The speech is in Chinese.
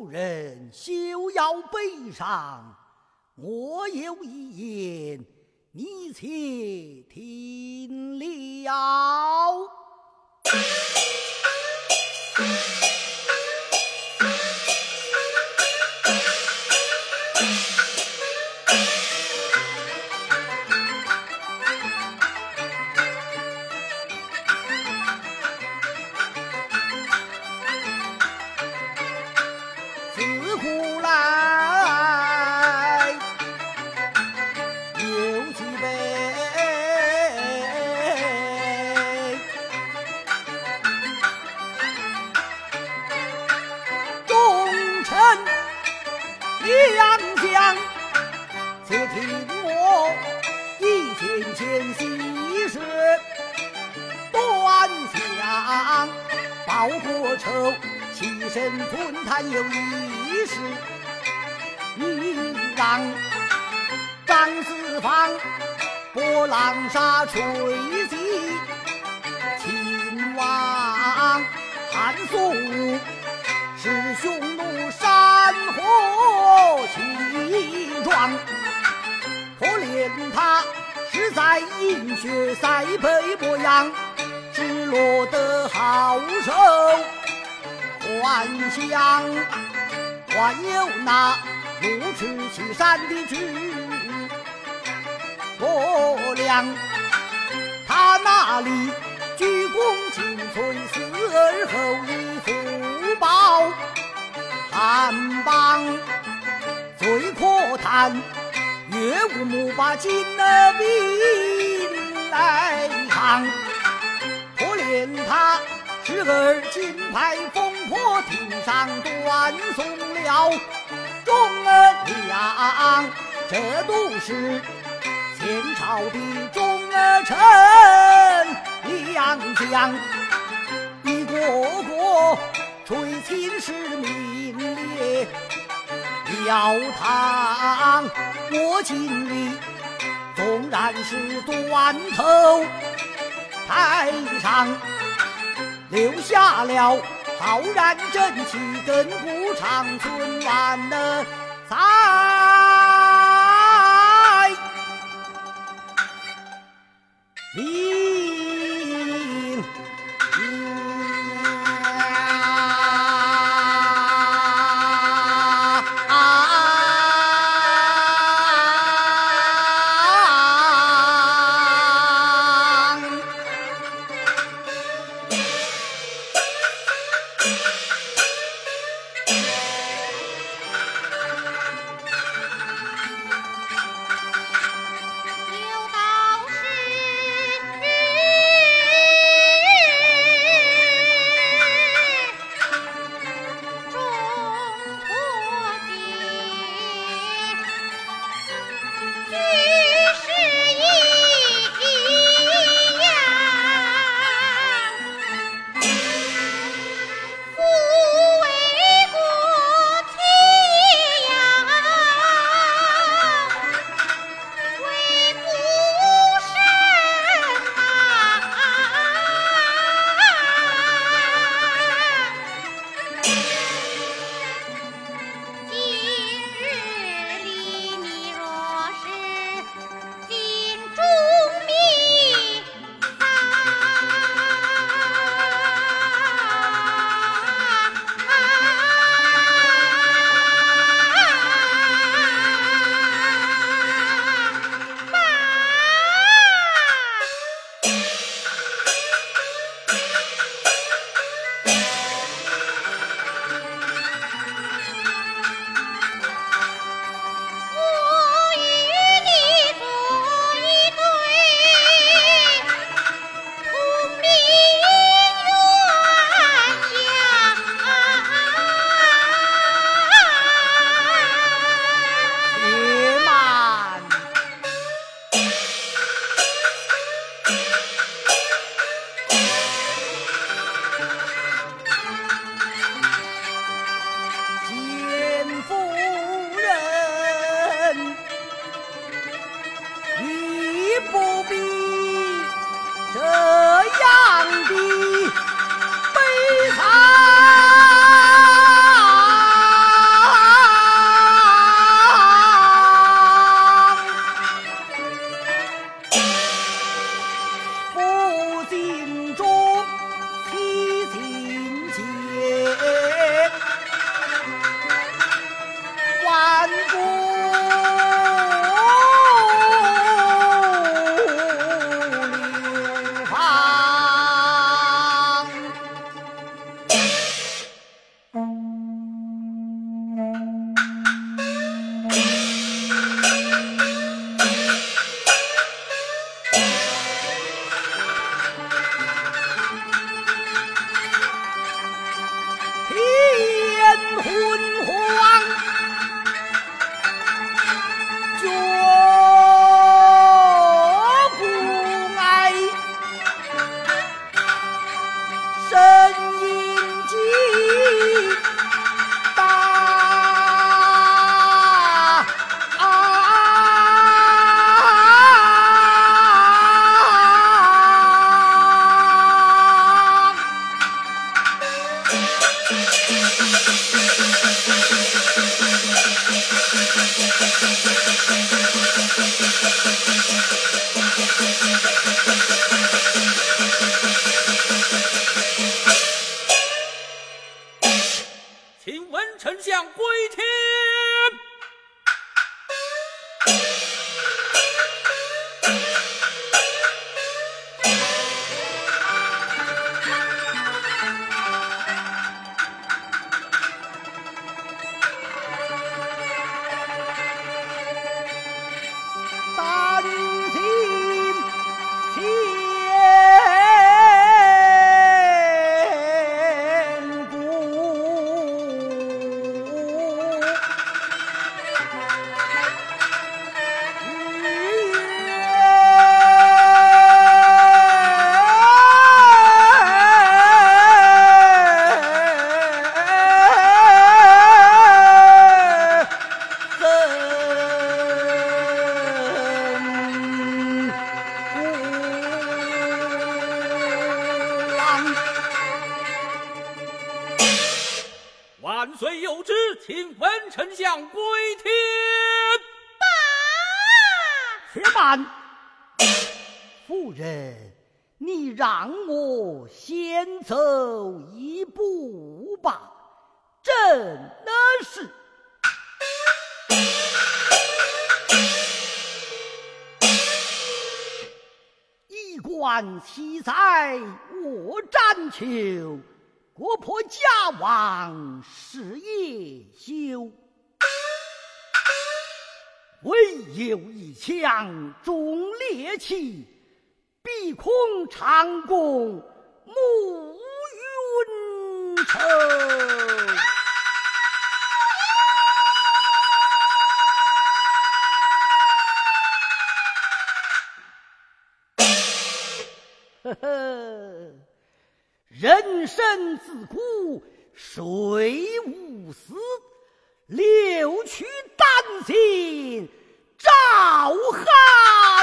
妇人休要悲伤，我有一言，你且听了。请闻丞相归天。万岁有旨，请闻丞相归天。罢。且慢，夫人，你让我先走一步吧。朕的事。一观奇才，我占求。国破家亡事业休，唯有一腔忠烈气，碧空长弓暮云愁。呵呵，人生自古谁无死，留取丹心照汗。